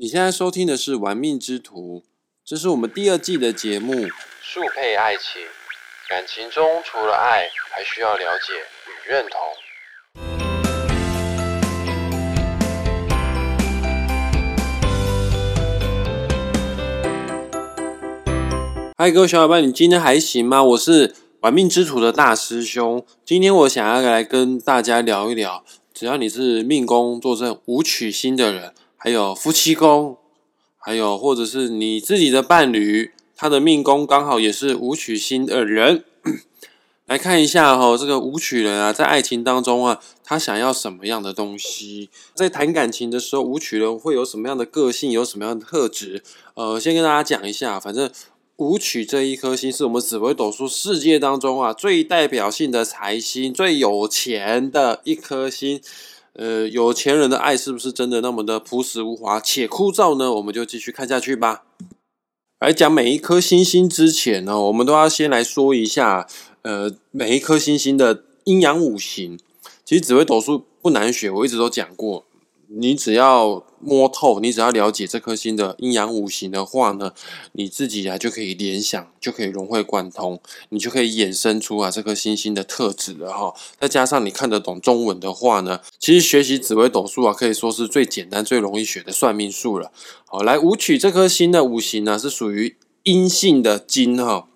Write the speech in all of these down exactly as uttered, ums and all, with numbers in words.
你现在收听的是《玩命之徒》，这是我们第二季的节目。速配爱情，感情中除了爱，还需要了解与认同。嗨，各位小伙伴，你今天还行吗？我是玩命之徒的大师兄，今天我想要来跟大家聊一聊，只要你是命宫坐镇武曲星的人，还有夫妻宫，还有或者是你自己的伴侣，他的命宫刚好也是武曲星的人，来看一下哈、哦，这个武曲人啊，在爱情当中啊，他想要什么样的东西？在谈感情的时候，武曲人会有什么样的个性，有什么样的特质？呃，先跟大家讲一下，反正武曲这一颗星是我们紫微斗数世界当中啊最代表性的财星，最有钱的一颗星。呃，有钱人的爱是不是真的那么的朴实无华且枯燥呢？我们就继续看下去吧。来讲每一颗星星之前呢、哦，我们都要先来说一下，呃，每一颗星星的阴阳五行。其实紫微斗数不难学，我一直都讲过，你只要摸透，你只要了解这颗星的阴阳五行的话呢，你自己啊就可以联想，就可以融会贯通，你就可以衍生出啊这颗星星的特质了哈。再加上你看得懂中文的话呢，其实学习紫微斗数啊，可以说是最简单、最容易学的算命术了。好，来武曲这颗星的五行呢、啊，是属于阴性的金哈，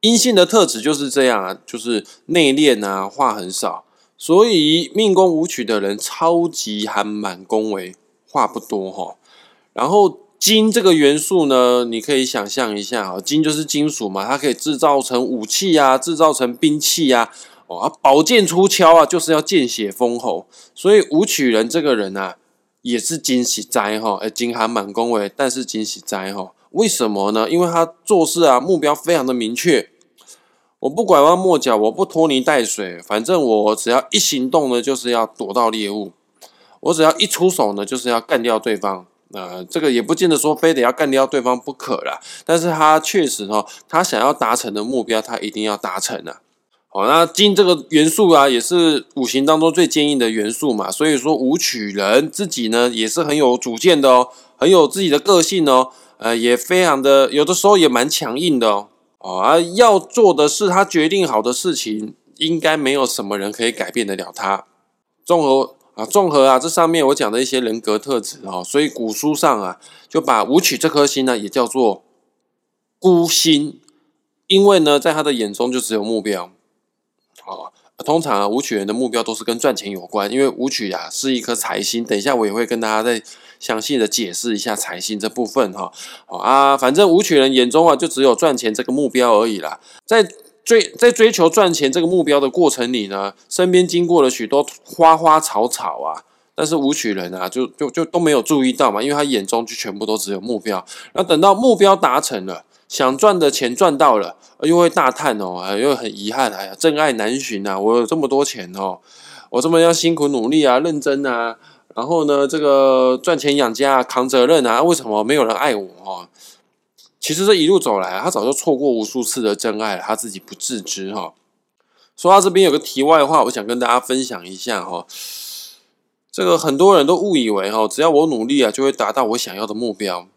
阴性的特质就是这样啊，就是内敛啊，话很少。所以命宫武曲的人超级含满恭维，话不多齁。然后金这个元素呢，你可以想象一下齁，金就是金属嘛，它可以制造成武器啊，制造成兵器啊，哦啊宝剑出鞘啊，就是要见血封喉。所以武曲人这个人啊，也是金喜灾齁，呃金含满恭维，但是金喜灾齁。为什么呢？因为他做事啊目标非常的明确。我不拐弯抹角，我不拖泥带水，反正我只要一行动呢，就是要躲到猎物；我只要一出手呢，就是要干掉对方。呃，这个也不见得说非得要干掉对方不可啦，但是他确实哦，他想要达成的目标，他一定要达成啊。好，那金这个元素啊，也是五行当中最坚硬的元素嘛，所以说武曲人自己呢，也是很有主见的哦，很有自己的个性哦，呃，也非常的，有的时候也蛮强硬的哦。哦、啊，要做的是他决定好的事情，应该没有什么人可以改变得了他。综合啊，综合啊，这上面我讲的一些人格特质哦，所以古书上啊，就把武曲这颗星呢、啊、也叫做孤星，因为呢，在他的眼中就只有目标。哦，啊、通常啊，武曲人的目标都是跟赚钱有关，因为武曲啊是一颗财星，等一下我也会跟大家在。详细的解释一下财星这部分哈，啊，反正武曲人眼中啊，就只有赚钱这个目标而已啦。在追在追求赚钱这个目标的过程里呢，身边经过了许多花花草草啊，但是武曲人啊，就就就都没有注意到嘛，因为他眼中就全部都只有目标。那等到目标达成了，想赚的钱赚到了，又会大叹哦，又很遗憾，哎呀，真爱难寻啊！我有这么多钱哦，我这么要辛苦努力啊，认真啊。然后呢，这个赚钱养家、扛责任啊，为什么没有人爱我哈？其实这一路走来，他早就错过无数次的真爱了，他自己不自知哈。说到这边有个题外话，我想跟大家分享一下哈。这个很多人都误以为哈，只要我努力啊，就会达到我想要的目标。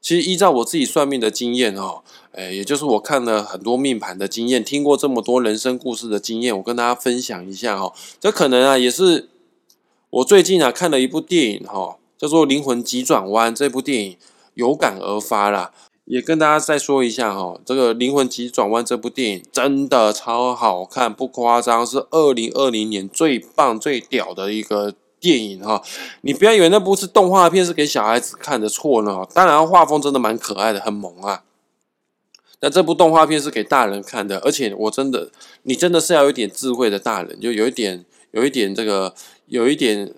其实依照我自己算命的经验哈，诶，也就是我看了很多命盘的经验，听过这么多人生故事的经验，我跟大家分享一下哈。这可能啊，也是。我最近啊看了一部电影哈、哦，叫做《灵魂急转弯》，这部电影有感而发啦，也跟大家再说一下哈、哦，这个《灵魂急转弯》这部电影真的超好看，不夸张，是二零二零年最棒最屌的一个电影哈、哦。你不要以为那部是动画片，是给小孩子看的，错呢、哦。当然画风真的蛮可爱的，很萌啊。那这部动画片是给大人看的，而且我真的，你真的是要有一点智慧的大人，就有一点。有一点这个，有一点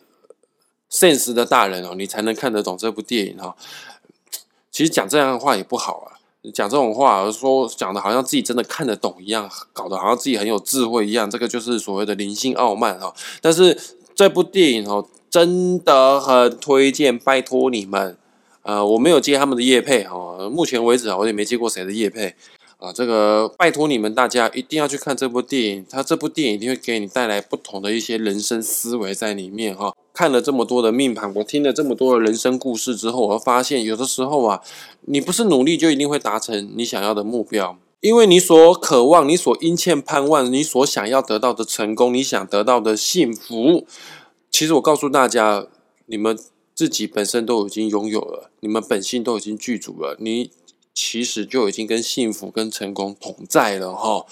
sense 的大人哦，你才能看得懂这部电影哈、哦。其实讲这样的话也不好啊，讲这种话说讲的好像自己真的看得懂一样，搞得好像自己很有智慧一样，这个就是所谓的灵性傲慢哈、哦。但是这部电影哦，真的很推荐，拜托你们。呃，我没有接他们的业配哈、哦，目前为止啊，我也没接过谁的业配。啊，这个拜托你们大家一定要去看这部电影，它这部电影一定会给你带来不同的一些人生思维在里面哈。看了这么多的命盘，我听了这么多的人生故事之后，我发现有的时候啊，你不是努力就一定会达成你想要的目标。因为你所渴望、你所殷切盼望、你所想要得到的成功、你想得到的幸福，其实我告诉大家，你们自己本身都已经拥有了，你们本性都已经具足了，你其实就已经跟幸福、跟成功同在了哈。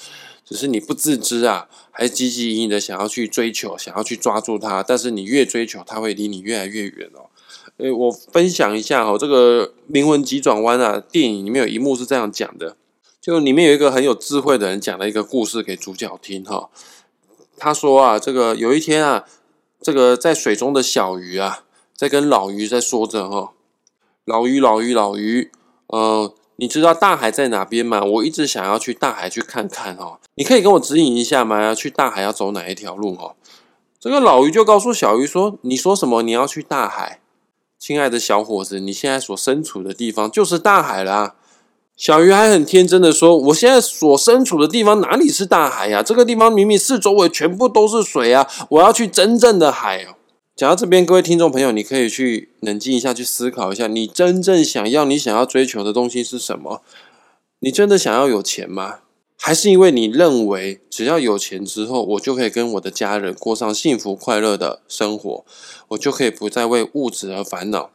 只是你不自知啊，还汲汲营营的想要去追求、想要去抓住它，但是你越追求，它会离你越来越远哦。诶，我分享一下哦，这个《灵魂急转弯》啊，电影里面有一幕是这样讲的。就里面有一个很有智慧的人讲了一个故事给主角听哈，他说啊，这个有一天啊，这个在水中的小鱼啊，在跟老鱼在说着哈，老鱼老鱼老鱼，呃，你知道大海在哪边吗？我一直想要去大海去看看哈，你可以跟我指引一下吗？去大海要走哪一条路哈？这个老鱼就告诉小鱼说，你说什么？你要去大海？亲爱的小伙子，你现在所身处的地方就是大海啦。小鱼还很天真的说，我现在所身处的地方哪里是大海呀、啊？这个地方明明四周围全部都是水啊，我要去真正的海哦。讲到这边，各位听众朋友，你可以去冷静一下，去思考一下，你真正想要、你想要追求的东西是什么？你真的想要有钱吗？还是因为你认为只要有钱之后，我就可以跟我的家人过上幸福快乐的生活，我就可以不再为物质而烦恼？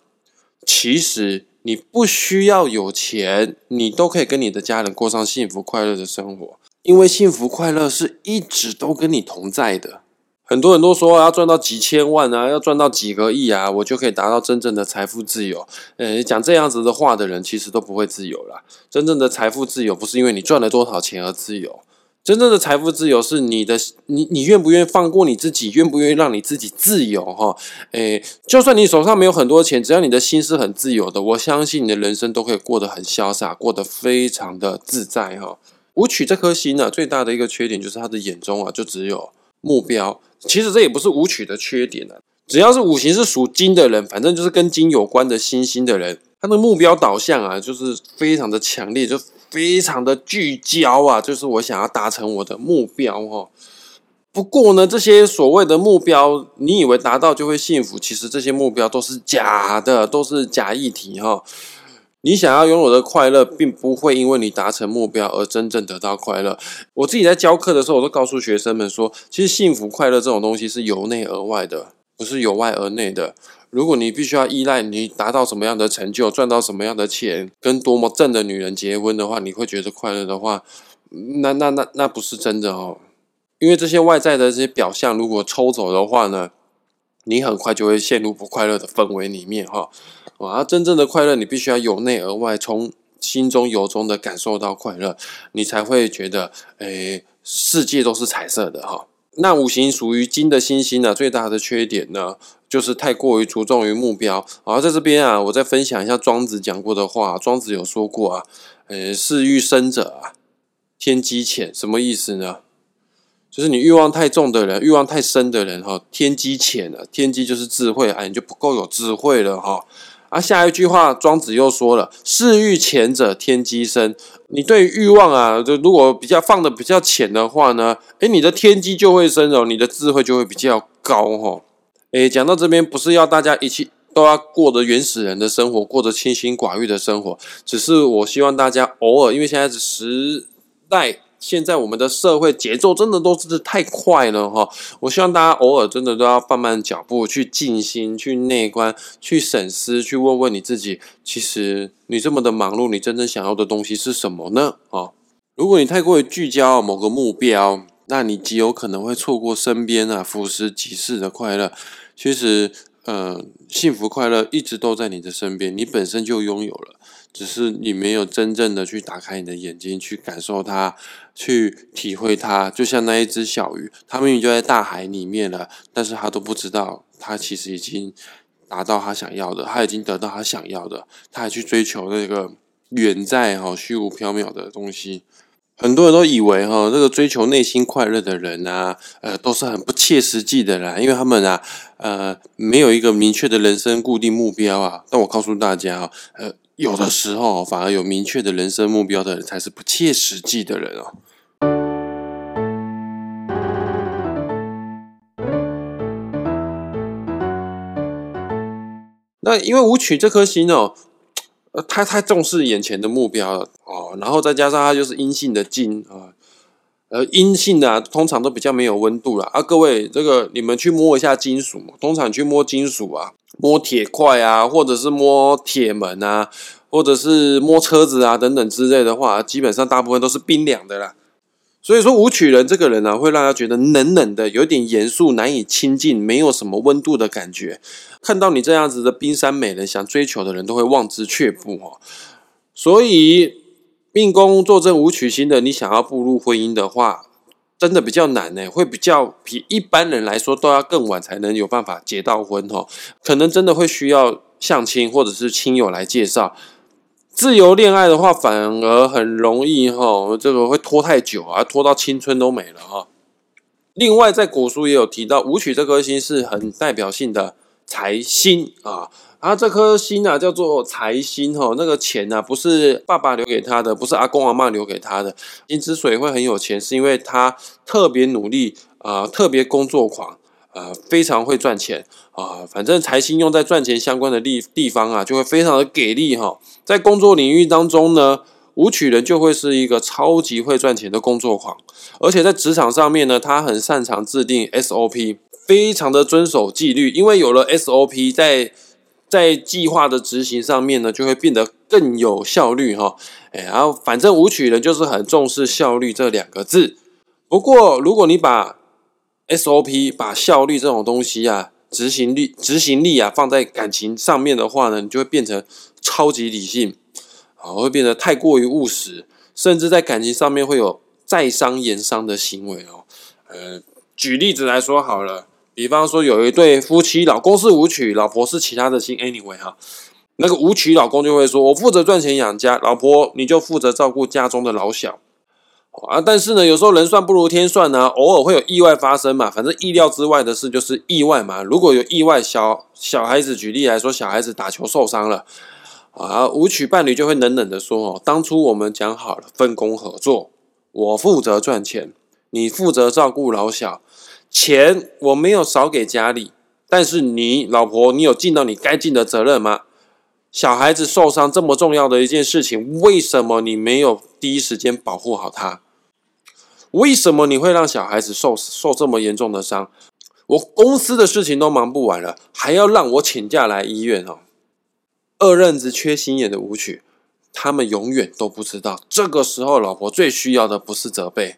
其实你不需要有钱，你都可以跟你的家人过上幸福快乐的生活，因为幸福快乐是一直都跟你同在的。很多人都说要赚到几千万啊，要赚到几个亿啊，我就可以达到真正的财富自由。呃，讲这样子的话的人，其实都不会自由啦。真正的财富自由不是因为你赚了多少钱而自由，真正的财富自由是你的，你你愿不愿意放过你自己，愿不愿意让你自己自由哈？诶，就算你手上没有很多钱，只要你的心是很自由的，我相信你的人生都可以过得很潇洒，过得非常的自在哈。武曲这颗星呢、啊，最大的一个缺点就是他的眼中啊，就只有目标。其实这也不是武曲的缺点啊，只要是五行是属金的人，反正就是跟金有关的星星的人，他的目标导向啊，就是非常的强烈，就非常的聚焦啊，就是我想要达成我的目标哦。不过呢，这些所谓的目标，你以为达到就会幸福，其实这些目标都是假的，都是假议题哦。你想要拥有的快乐，并不会因为你达成目标而真正得到快乐。我自己在教课的时候，我都告诉学生们说，其实幸福快乐这种东西是由内而外的，不是由外而内的。如果你必须要依赖你达到什么样的成就，赚到什么样的钱，跟多么正的女人结婚的话，你会觉得快乐的话，那那那那不是真的哦。因为这些外在的这些表象，如果抽走的话呢，你很快就会陷入不快乐的氛围里面哈、哦。啊，真正的快乐，你必须要由内而外，从心中由衷的感受到快乐，你才会觉得，诶，世界都是彩色的哈、哦。那五行属于金的星星呢、啊，最大的缺点呢，就是太过于注重于目标。然后在这边啊，我再分享一下庄子讲过的话。庄子有说过啊，呃，是欲深者啊，天机浅。什么意思呢？就是你欲望太重的人，欲望太深的人哈，天机浅了。天机就是智慧，哎，你就不够有智慧了哈。啊，下一句话，庄子又说了：“是欲浅者，天机深。”你对于欲望啊，就如果比较放的比较浅的话呢，哎，你的天机就会深哦，你的智慧就会比较高哦。哎，讲到这边，不是要大家一起都要过着原始人的生活，过着清心寡欲的生活，只是我希望大家偶尔，因为现在的时代。现在我们的社会节奏真的都是太快了哈，我希望大家偶尔真的都要放慢脚步，去静心，去内观，去审思，去问问你自己，其实你这么的忙碌，你真正想要的东西是什么呢？啊，如果你太过于聚焦某个目标，那你极有可能会错过身边啊俯拾即是的快乐。其实，呃，幸福快乐一直都在你的身边，你本身就拥有了。只是你没有真正的去打开你的眼睛，去感受它，去体会它。就像那一只小鱼，它明明就在大海里面了，但是它都不知道，它其实已经达到它想要的，它已经得到它想要的，它还去追求那个远在哈虚无缥缈的东西。很多人都以为哈、哦，这个追求内心快乐的人啊，呃，都是很不切实际的啦，因为他们啊，呃，没有一个明确的人生固定目标啊。但我告诉大家啊、哦，呃，有的时候反而有明确的人生目标的人才是不切实际的人哦。那因为武曲这颗星哦，呃，他太重视眼前的目标了哦，然后再加上他就是阴性的金啊，呃，阴性的、啊、通常都比较没有温度啦。啊，各位，这个你们去摸一下金属，通常去摸金属啊，摸铁块啊，或者是摸铁门啊，或者是摸车子啊等等之类的话，基本上大部分都是冰凉的啦。所以说武曲人这个人呢、啊，会让他觉得冷冷的，有点严肃，难以亲近，没有什么温度的感觉。看到你这样子的冰山美人，想追求的人都会望之却步哦。所以命宫坐镇武曲星的，你想要步入婚姻的话，真的比较难呢，会比较比一般人来说都要更晚才能有办法结到婚哦。可能真的会需要相亲或者是亲友来介绍。自由恋爱的话，反而很容易哈，这个会拖太久啊，拖到青春都没了哈。另外，在古书也有提到，武曲这颗星是很代表性的财星啊，啊，这颗星啊叫做财星哈，那个钱啊不是爸爸留给他的，不是阿公阿嬤留给他的，因之所以会很有钱，是因为他特别努力啊、呃，特别工作狂。呃，非常会赚钱啊、呃，反正财星用在赚钱相关的地地方啊，就会非常的给力哈。在工作领域当中呢，武曲人就会是一个超级会赚钱的工作狂，而且在职场上面呢，他很擅长制定 S O P， 非常的遵守纪律，因为有了 S O P， 在在计划的执行上面呢，就会变得更有效率哈。哎，然后反正武曲人就是很重视效率这两个字。不过如果你把S O P 把效率这种东西啊，执行力、执行力啊，放在感情上面的话呢，你就会变成超级理性，啊，会变得太过于务实，甚至在感情上面会有在商言商的行为哦。呃，举例子来说好了，比方说有一对夫妻，老公是武曲，老婆是其他的星 ，anyway 哈、啊，那个武曲老公就会说：“我负责赚钱养家，老婆你就负责照顾家中的老小。”啊，但是呢，有时候人算不如天算呢、啊，偶尔会有意外发生嘛。反正意料之外的事就是意外嘛。如果有意外，小小孩子举例来说，小孩子打球受伤了，啊，武曲伴侣就会冷冷的说：“哦，当初我们讲好了分工合作，我负责赚钱，你负责照顾老小，钱我没有少给家里，但是你老婆，你有尽到你该尽的责任吗？小孩子受伤这么重要的一件事情，为什么你没有第一时间保护好他？”为什么你会让小孩子受受这么严重的伤？我公司的事情都忙不完了，还要让我请假来医院哦。二任子缺心眼的武曲，他们永远都不知道，这个时候老婆最需要的不是责备，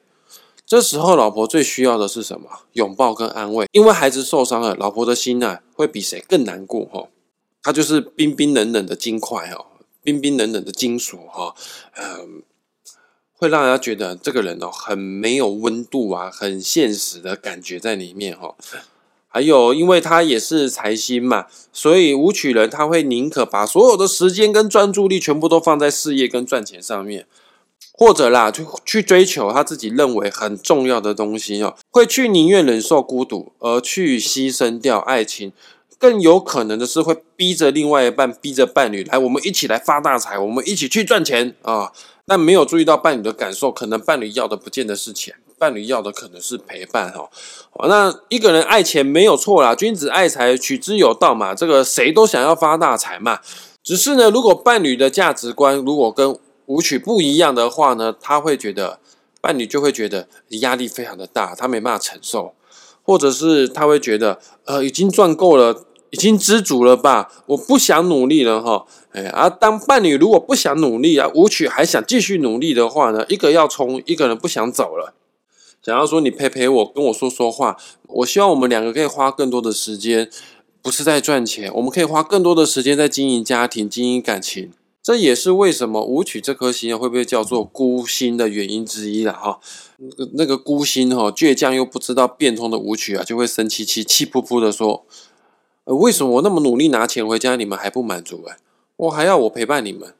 这时候老婆最需要的是什么？拥抱跟安慰。因为孩子受伤了，老婆的心啊会比谁更难过哦。他就是冰冰冷冷的金块哦，冰冰冷冷的金属哈、哦，嗯。会让人家觉得这个人哦，很没有温度啊，很现实的感觉在里面哈、哦。还有，因为他也是财星嘛，所以武曲人他会宁可把所有的时间跟专注力全部都放在事业跟赚钱上面，或者啦，就去追求他自己认为很重要的东西哦，会去宁愿忍受孤独而去牺牲掉爱情。更有可能的是会逼着另外一半，逼着伴侣来，我们一起来发大财，我们一起去赚钱啊！但没有注意到伴侣的感受，可能伴侣要的不见得是钱，伴侣要的可能是陪伴哦。那一个人爱钱没有错啦，君子爱财，取之有道嘛，这个谁都想要发大财嘛。只是呢，如果伴侣的价值观如果跟武曲不一样的话呢，他会觉得伴侣就会觉得压力非常的大，他没办法承受。或者是他会觉得，呃，已经赚够了，已经知足了吧，我不想努力了哈。哎，啊，当伴侣如果不想努力啊，武曲还想继续努力的话呢，一个要冲，一个人不想走了，想要说你陪陪我，跟我说说话，我希望我们两个可以花更多的时间，不是在赚钱，我们可以花更多的时间在经营家庭、经营感情。这也是为什么武曲这颗星会被叫做孤星的原因之一啦哈。那个孤星哈，倔强又不知道变通的武曲啊，就会生气气气噗噗的说：“呃，为什么我那么努力拿钱回家，你们还不满足？哎，我还要我陪伴你们。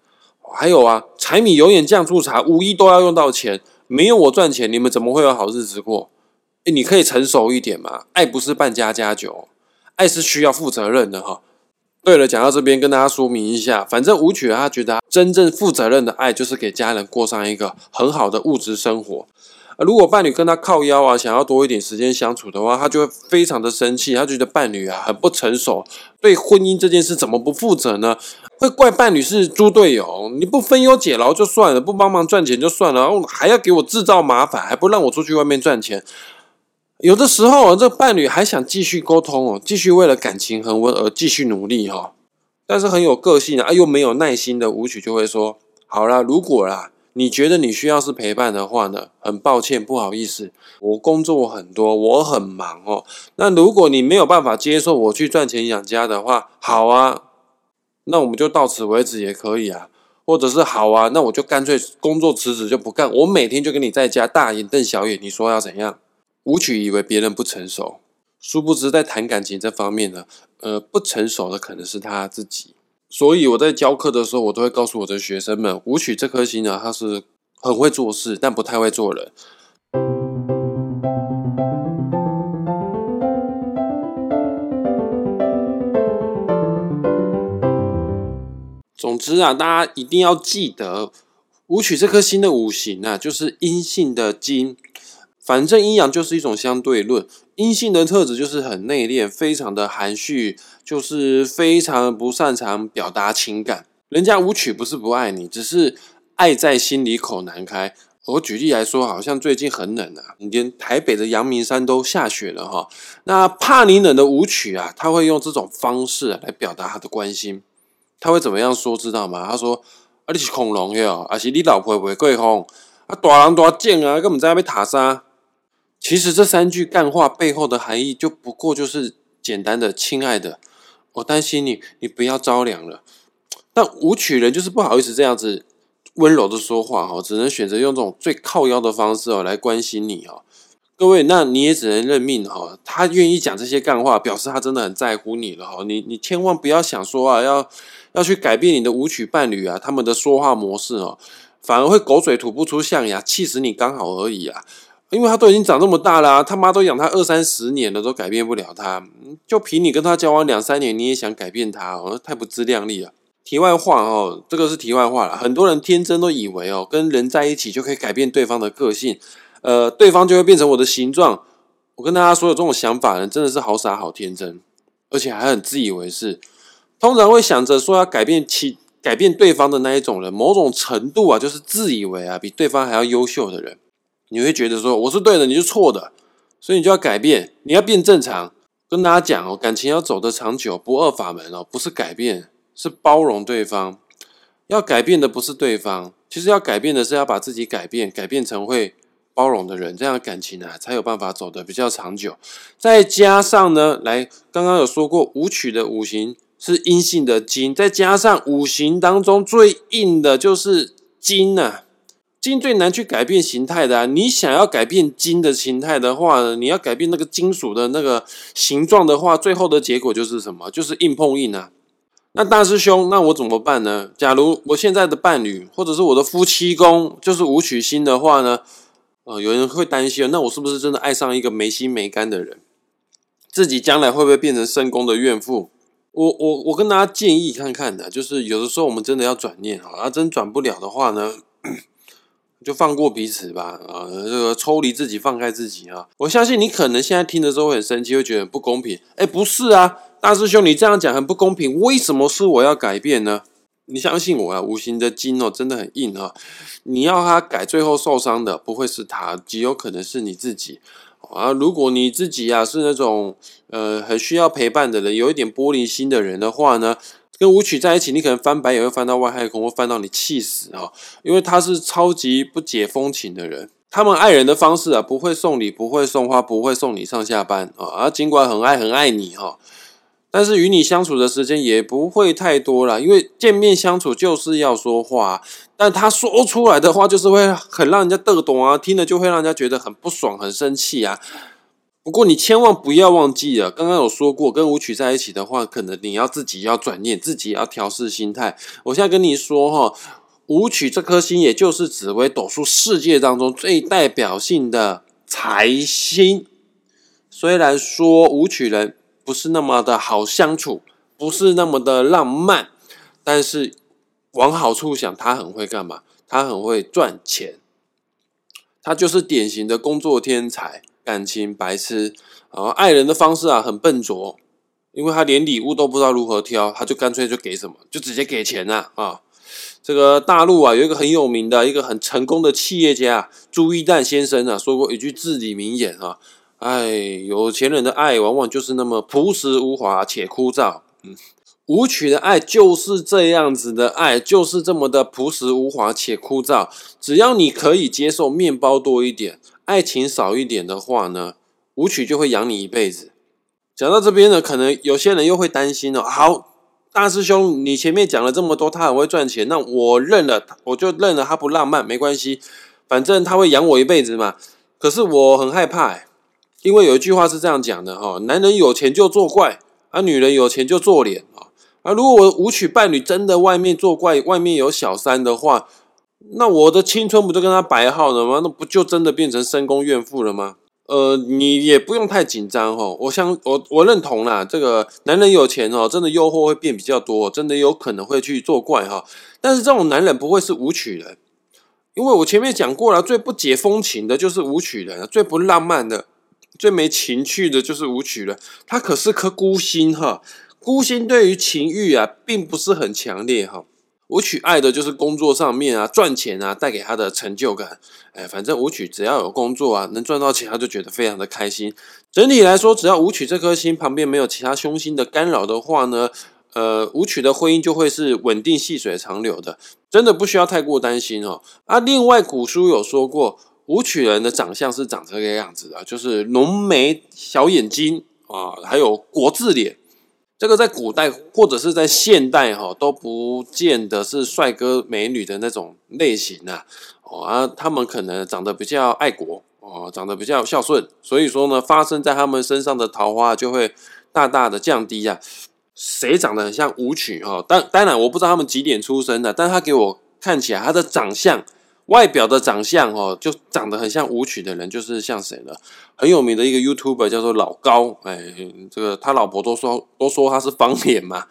还有啊，柴米油盐酱醋茶，无一都要用到钱。没有我赚钱，你们怎么会有好日子过？诶，你可以成熟一点嘛，爱不是扮家家酒，爱是需要负责任的哈。对了，讲到这边跟大家说明一下，反正武曲他觉得他真正负责任的爱就是给家人过上一个很好的物质生活。如果伴侣跟他靠腰啊，想要多一点时间相处的话，他就会非常的生气，他觉得伴侣啊很不成熟，对婚姻这件事怎么不负责呢？会怪伴侣是猪队友，你不分忧解劳就算了，不帮忙赚钱就算了，还要给我制造麻烦，还不让我出去外面赚钱。有的时候、啊、这伴侣还想继续沟通哦，继续为了感情恒温而继续努力哈、哦，但是很有个性啊，又没有耐心的武曲就会说：好啦，如果啦，你觉得你需要是陪伴的话呢，很抱歉，不好意思，我工作很多，我很忙哦。那如果你没有办法接受我去赚钱养家的话，好啊，那我们就到此为止也可以啊。或者是好啊，那我就干脆工作辞职就不干，我每天就跟你在家大眼瞪小眼，你说要怎样？武曲以为别人不成熟，殊不知在谈感情这方面呢，呃，不成熟的可能是他自己。所以我在教课的时候，我都会告诉我的学生们，武曲这颗星呢，他是很会做事，但不太会做人。总之啊，大家一定要记得，武曲这颗星的五行啊，就是阴性的金。反正阴阳就是一种相对论，阴性的特质就是很内敛，非常的含蓄，就是非常不擅长表达情感。人家武曲不是不爱你，只是爱在心里口难开。我举例来说，好像最近很冷啊，连台北的阳明山都下雪了哈。那怕你冷的武曲啊，他会用这种方式、啊、来表达他的关心。他会怎么样说，知道吗？他说：“啊，你是恐龙哟，还是你老婆袂过风？啊，大人大贱啊，根本在那边塔啥？”其实这三句干话背后的含义，就不过就是简单的“亲爱的，我担心你，你不要着凉了”。但武曲人就是不好意思这样子温柔的说话哈，只能选择用这种最靠腰的方式哦来关心你哦。各位，那你也只能认命哈。他愿意讲这些干话，表示他真的很在乎你了哈。你你千万不要想说啊，要要去改变你的武曲伴侣啊，他们的说话模式哦，反而会狗嘴吐不出象牙，气死你刚好而已啊。因为他都已经长这么大了、啊，他妈都养他二三十年了，都改变不了他。就凭你跟他交往两三年，你也想改变他哦，太不自量力了。题外话哦，这个是题外话啦。很多人天真都以为哦，跟人在一起就可以改变对方的个性，呃，对方就会变成我的形状。我跟大家说，有这种想法的人真的是好傻好天真，而且还很自以为是。通常会想着说要改变其改变对方的那一种人，某种程度啊，就是自以为啊比对方还要优秀的人。你会觉得说我是对的，你是错的，所以你就要改变，你要变正常。跟大家讲哦，感情要走得长久，不二法门哦，不是改变，是包容对方。要改变的不是对方，其实要改变的是要把自己改变，改变成会包容的人，这样的感情啊才有办法走得比较长久。再加上呢，来刚刚有说过，武曲的五行是阴性的金，再加上五行当中最硬的就是金啊。金最难去改变形态的啊，你想要改变金的形态的话呢，你要改变那个金属的那个形状的话，最后的结果就是什么？就是硬碰硬啊。那大师兄，那我怎么办呢？假如我现在的伴侣或者是我的夫妻宫就是武曲星的话呢，呃，有人会担心，那我是不是真的爱上一个没心没肝的人？自己将来会不会变成身宫的怨妇？我我我跟大家建议看看的、啊，就是有的时候我们真的要转念啊，啊，真转不了的话呢。就放过彼此吧，啊、呃，这个抽离自己，放开自己啊！我相信你可能现在听的时候会很生气，会觉得很不公平。哎，不是啊，大师兄，你这样讲很不公平。为什么是我要改变呢？你相信我啊，无形的筋哦，真的很硬啊！你要他改，最后受伤的不会是他，极有可能是你自己啊！如果你自己啊是那种呃很需要陪伴的人，有一点玻璃心的人的话呢？跟武曲在一起，你可能翻白也会翻到外太空，或翻到你气死啊、哦！因为他是超级不解风情的人，他们爱人的方式啊，不会送礼，不会送花，不会送你上下班啊、哦，啊，尽管很爱很爱你哈、哦，但是与你相处的时间也不会太多啦，因为见面相处就是要说话，但他说出来的话就是会很让人家嘚懂啊，听了就会让人家觉得很不爽、很生气啊。不过你千万不要忘记了，刚刚有说过，跟武曲在一起的话，可能你要自己要转念，自己要调试心态。我现在跟你说齁，武曲这颗星也就是紫微斗数世界当中最代表性的财星。虽然说武曲人不是那么的好相处，不是那么的浪漫，但是往好处想，他很会干嘛？他很会赚钱，他就是典型的工作天才，感情白痴，然后爱人的方式啊很笨拙，因为他连礼物都不知道如何挑，他就干脆就给什么，就直接给钱啊啊！这个大陆啊有一个很有名的一个很成功的企业家、啊、朱一旦先生啊说过一句至理名言啊，哎，有钱人的爱往往就是那么朴实无华且枯燥，嗯。武曲的爱就是这样子的爱，就是这么的朴实无华且枯燥。只要你可以接受面包多一点，爱情少一点的话呢，武曲就会养你一辈子。讲到这边呢，可能有些人又会担心哦，好，大师兄，你前面讲了这么多，他很会赚钱，那我认了，我就认了他不浪漫，没关系，反正他会养我一辈子嘛。可是我很害怕、欸，因为有一句话是这样讲的哈、哦，男人有钱就作怪，啊，女人有钱就做脸啊。而、啊、如果我武曲伴侣真的外面作怪，外面有小三的话，那我的青春不就跟他白耗了吗？那不就真的变成深宫怨妇了吗？呃，你也不用太紧张哦。我想，我我认同啦，这个男人有钱哦，真的诱惑会变比较多，真的有可能会去作怪哈、哦。但是这种男人不会是武曲人，因为我前面讲过了，最不解风情的就是武曲人，最不浪漫的、最没情趣的就是武曲人。他可是颗孤星哈。孤星对于情欲啊，并不是很强烈哈。武曲爱的就是工作上面啊，赚钱啊，带给他的成就感。哎，反正武曲只要有工作啊，能赚到钱，他就觉得非常的开心。整体来说，只要武曲这颗星旁边没有其他凶星的干扰的话呢，呃，武曲的婚姻就会是稳定细水长流的，真的不需要太过担心哦。啊，另外古书有说过，武曲人的长相是长这个样子的，就是浓眉、小眼睛啊、呃，还有国字脸。这个在古代或者是在现代哈、哦、都不见得是帅哥美女的那种类型啊，哦啊，他们可能长得比较爱国哦，长得比较孝顺，所以说呢，发生在他们身上的桃花就会大大的降低啊。谁长得很像武曲哈、哦？当当然我不知道他们几点出生的，但他给我看起来他的长相。外表的长相哦，就长得很像武曲的人，就是像谁呢？很有名的一个 YouTuber 叫做老高，哎，这个他老婆都说都说他是方脸嘛。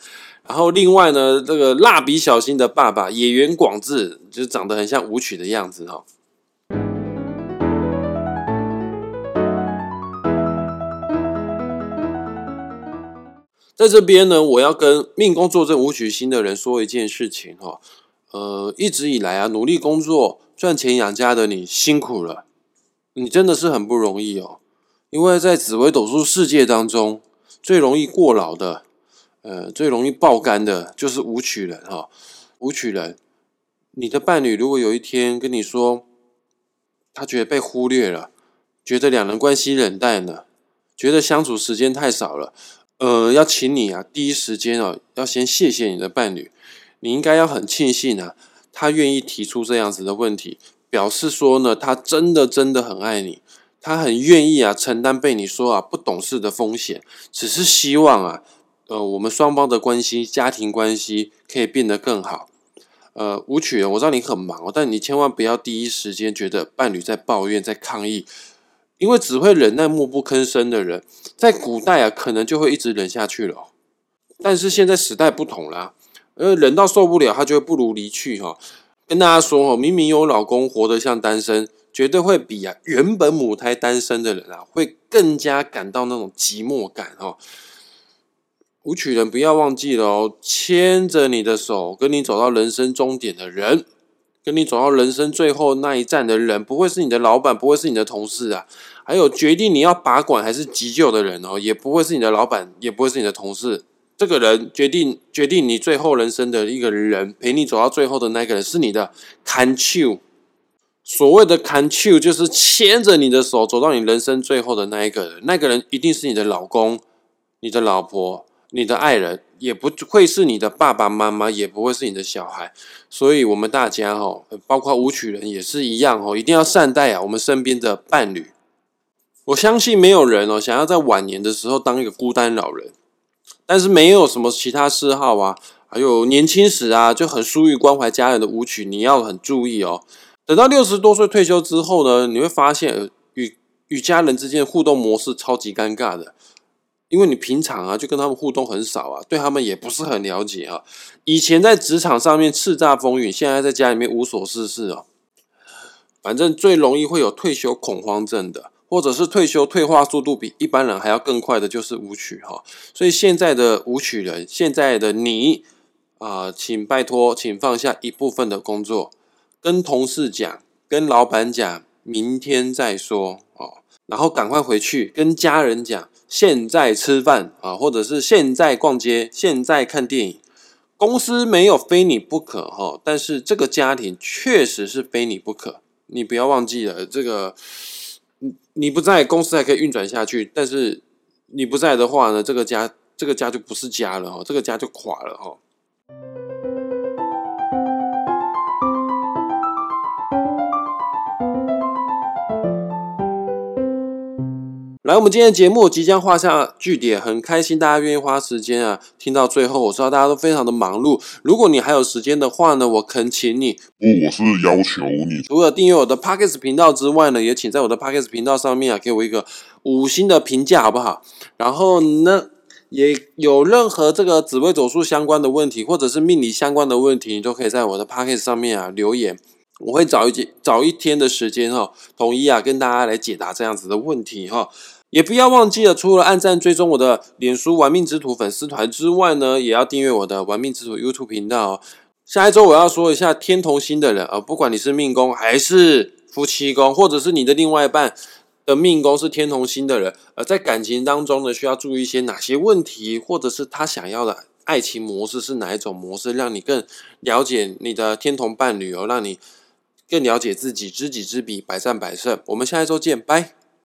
然后另外呢，这个蜡笔小新的爸爸野原广志，就长得很像武曲的样子哦。在这边呢，我要跟命宫坐镇武曲星的人说一件事情哦。呃，一直以来啊，努力工作赚钱养家的你辛苦了，你真的是很不容易哦。因为在紫微斗数世界当中，最容易过劳的，呃，最容易爆肝的就是武曲人哈、哦。武曲人，你的伴侣如果有一天跟你说，他觉得被忽略了，觉得两人关系冷淡了，觉得相处时间太少了，呃，要请你啊，第一时间哦，要先谢谢你的伴侣。你应该要很庆幸啊，他愿意提出这样子的问题，表示说呢，他真的真的很爱你，他很愿意啊承担被你说啊不懂事的风险，只是希望啊，呃，我们双方的关系、家庭关系可以变得更好。呃，武曲人，我知道你很忙，但你千万不要第一时间觉得伴侣在抱怨、在抗议，因为只会忍耐默不吭声的人，在古代啊可能就会一直忍下去了、哦，但是现在时代不同啦。呃，忍到受不了，他就会不如离去哈、哦。跟大家说哦，明明有老公活得像单身，绝对会比啊原本母胎单身的人啊，会更加感到那种寂寞感哈、哦。武曲人不要忘记了哦，牵着你的手，跟你走到人生终点的人，跟你走到人生最后那一站的人，不会是你的老板，不会是你的同事啊。还有决定你要拔管还是急救的人哦，也不会是你的老板，也不会是你的同事。这个人决定决定你最后人生的一个人，陪你走到最后的那个人是你的牵手。所谓的牵手就是牵着你的手走到你人生最后的那一个人，那个人一定是你的老公、你的老婆、你的爱人，也不会是你的爸爸妈妈，也不会是你的小孩。所以我们大家吼，包括武曲人也是一样吼，一定要善待啊我们身边的伴侣。我相信没有人哦想要在晚年的时候当一个孤单老人。但是没有什么其他嗜好啊，还有年轻时啊就很疏于关怀家人的舞曲，你要很注意哦。等到六十多岁退休之后呢，你会发现与与家人之间的互动模式超级尴尬的，因为你平常啊就跟他们互动很少啊，对他们也不是很了解啊。以前在职场上面叱咤风云，现在在家里面无所事事哦。反正最容易会有退休恐慌症的，或者是退休退化速度比一般人还要更快的，就是舞曲哈。所以现在的舞曲人，现在的你啊、呃，请拜托，请放下一部分的工作，跟同事讲，跟老板讲，明天再说哦。然后赶快回去跟家人讲，现在吃饭啊，或者是现在逛街，现在看电影。公司没有非你不可哈，但是这个家庭确实是非你不可。你不要忘记了，这个你不在，公司还可以运转下去，但是你不在的话呢，这个家这个家就不是家了哦，这个家就垮了哦。来，我们今天的节目即将画下句点，很开心大家愿意花时间啊，听到最后，我知道大家都非常的忙碌。如果你还有时间的话呢，我恳请你，我是要求你，除了订阅我的 Podcast 频道之外呢，也请在我的 Podcast 频道上面啊，给我一个五星的评价，好不好？然后呢，也有任何这个紫微斗数相关的问题，或者是命理相关的问题，你都可以在我的 Podcast 上面啊留言。我会找一找一天的时间哈，统一啊跟大家来解答这样子的问题哈。也不要忘记了，除了按赞追踪我的脸书玩命之徒粉丝团之外呢，也要订阅我的玩命之徒 YouTube 频道哦。下一周我要说一下天同星的人啊，不管你是命宫还是夫妻宫，或者是你的另外一半的命宫是天同星的人，呃，在感情当中呢，需要注意一些哪些问题，或者是他想要的爱情模式是哪一种模式，让你更了解你的天同伴侣哦，让你更了解自己，知己知彼，百战百胜。我们下一周见，拜。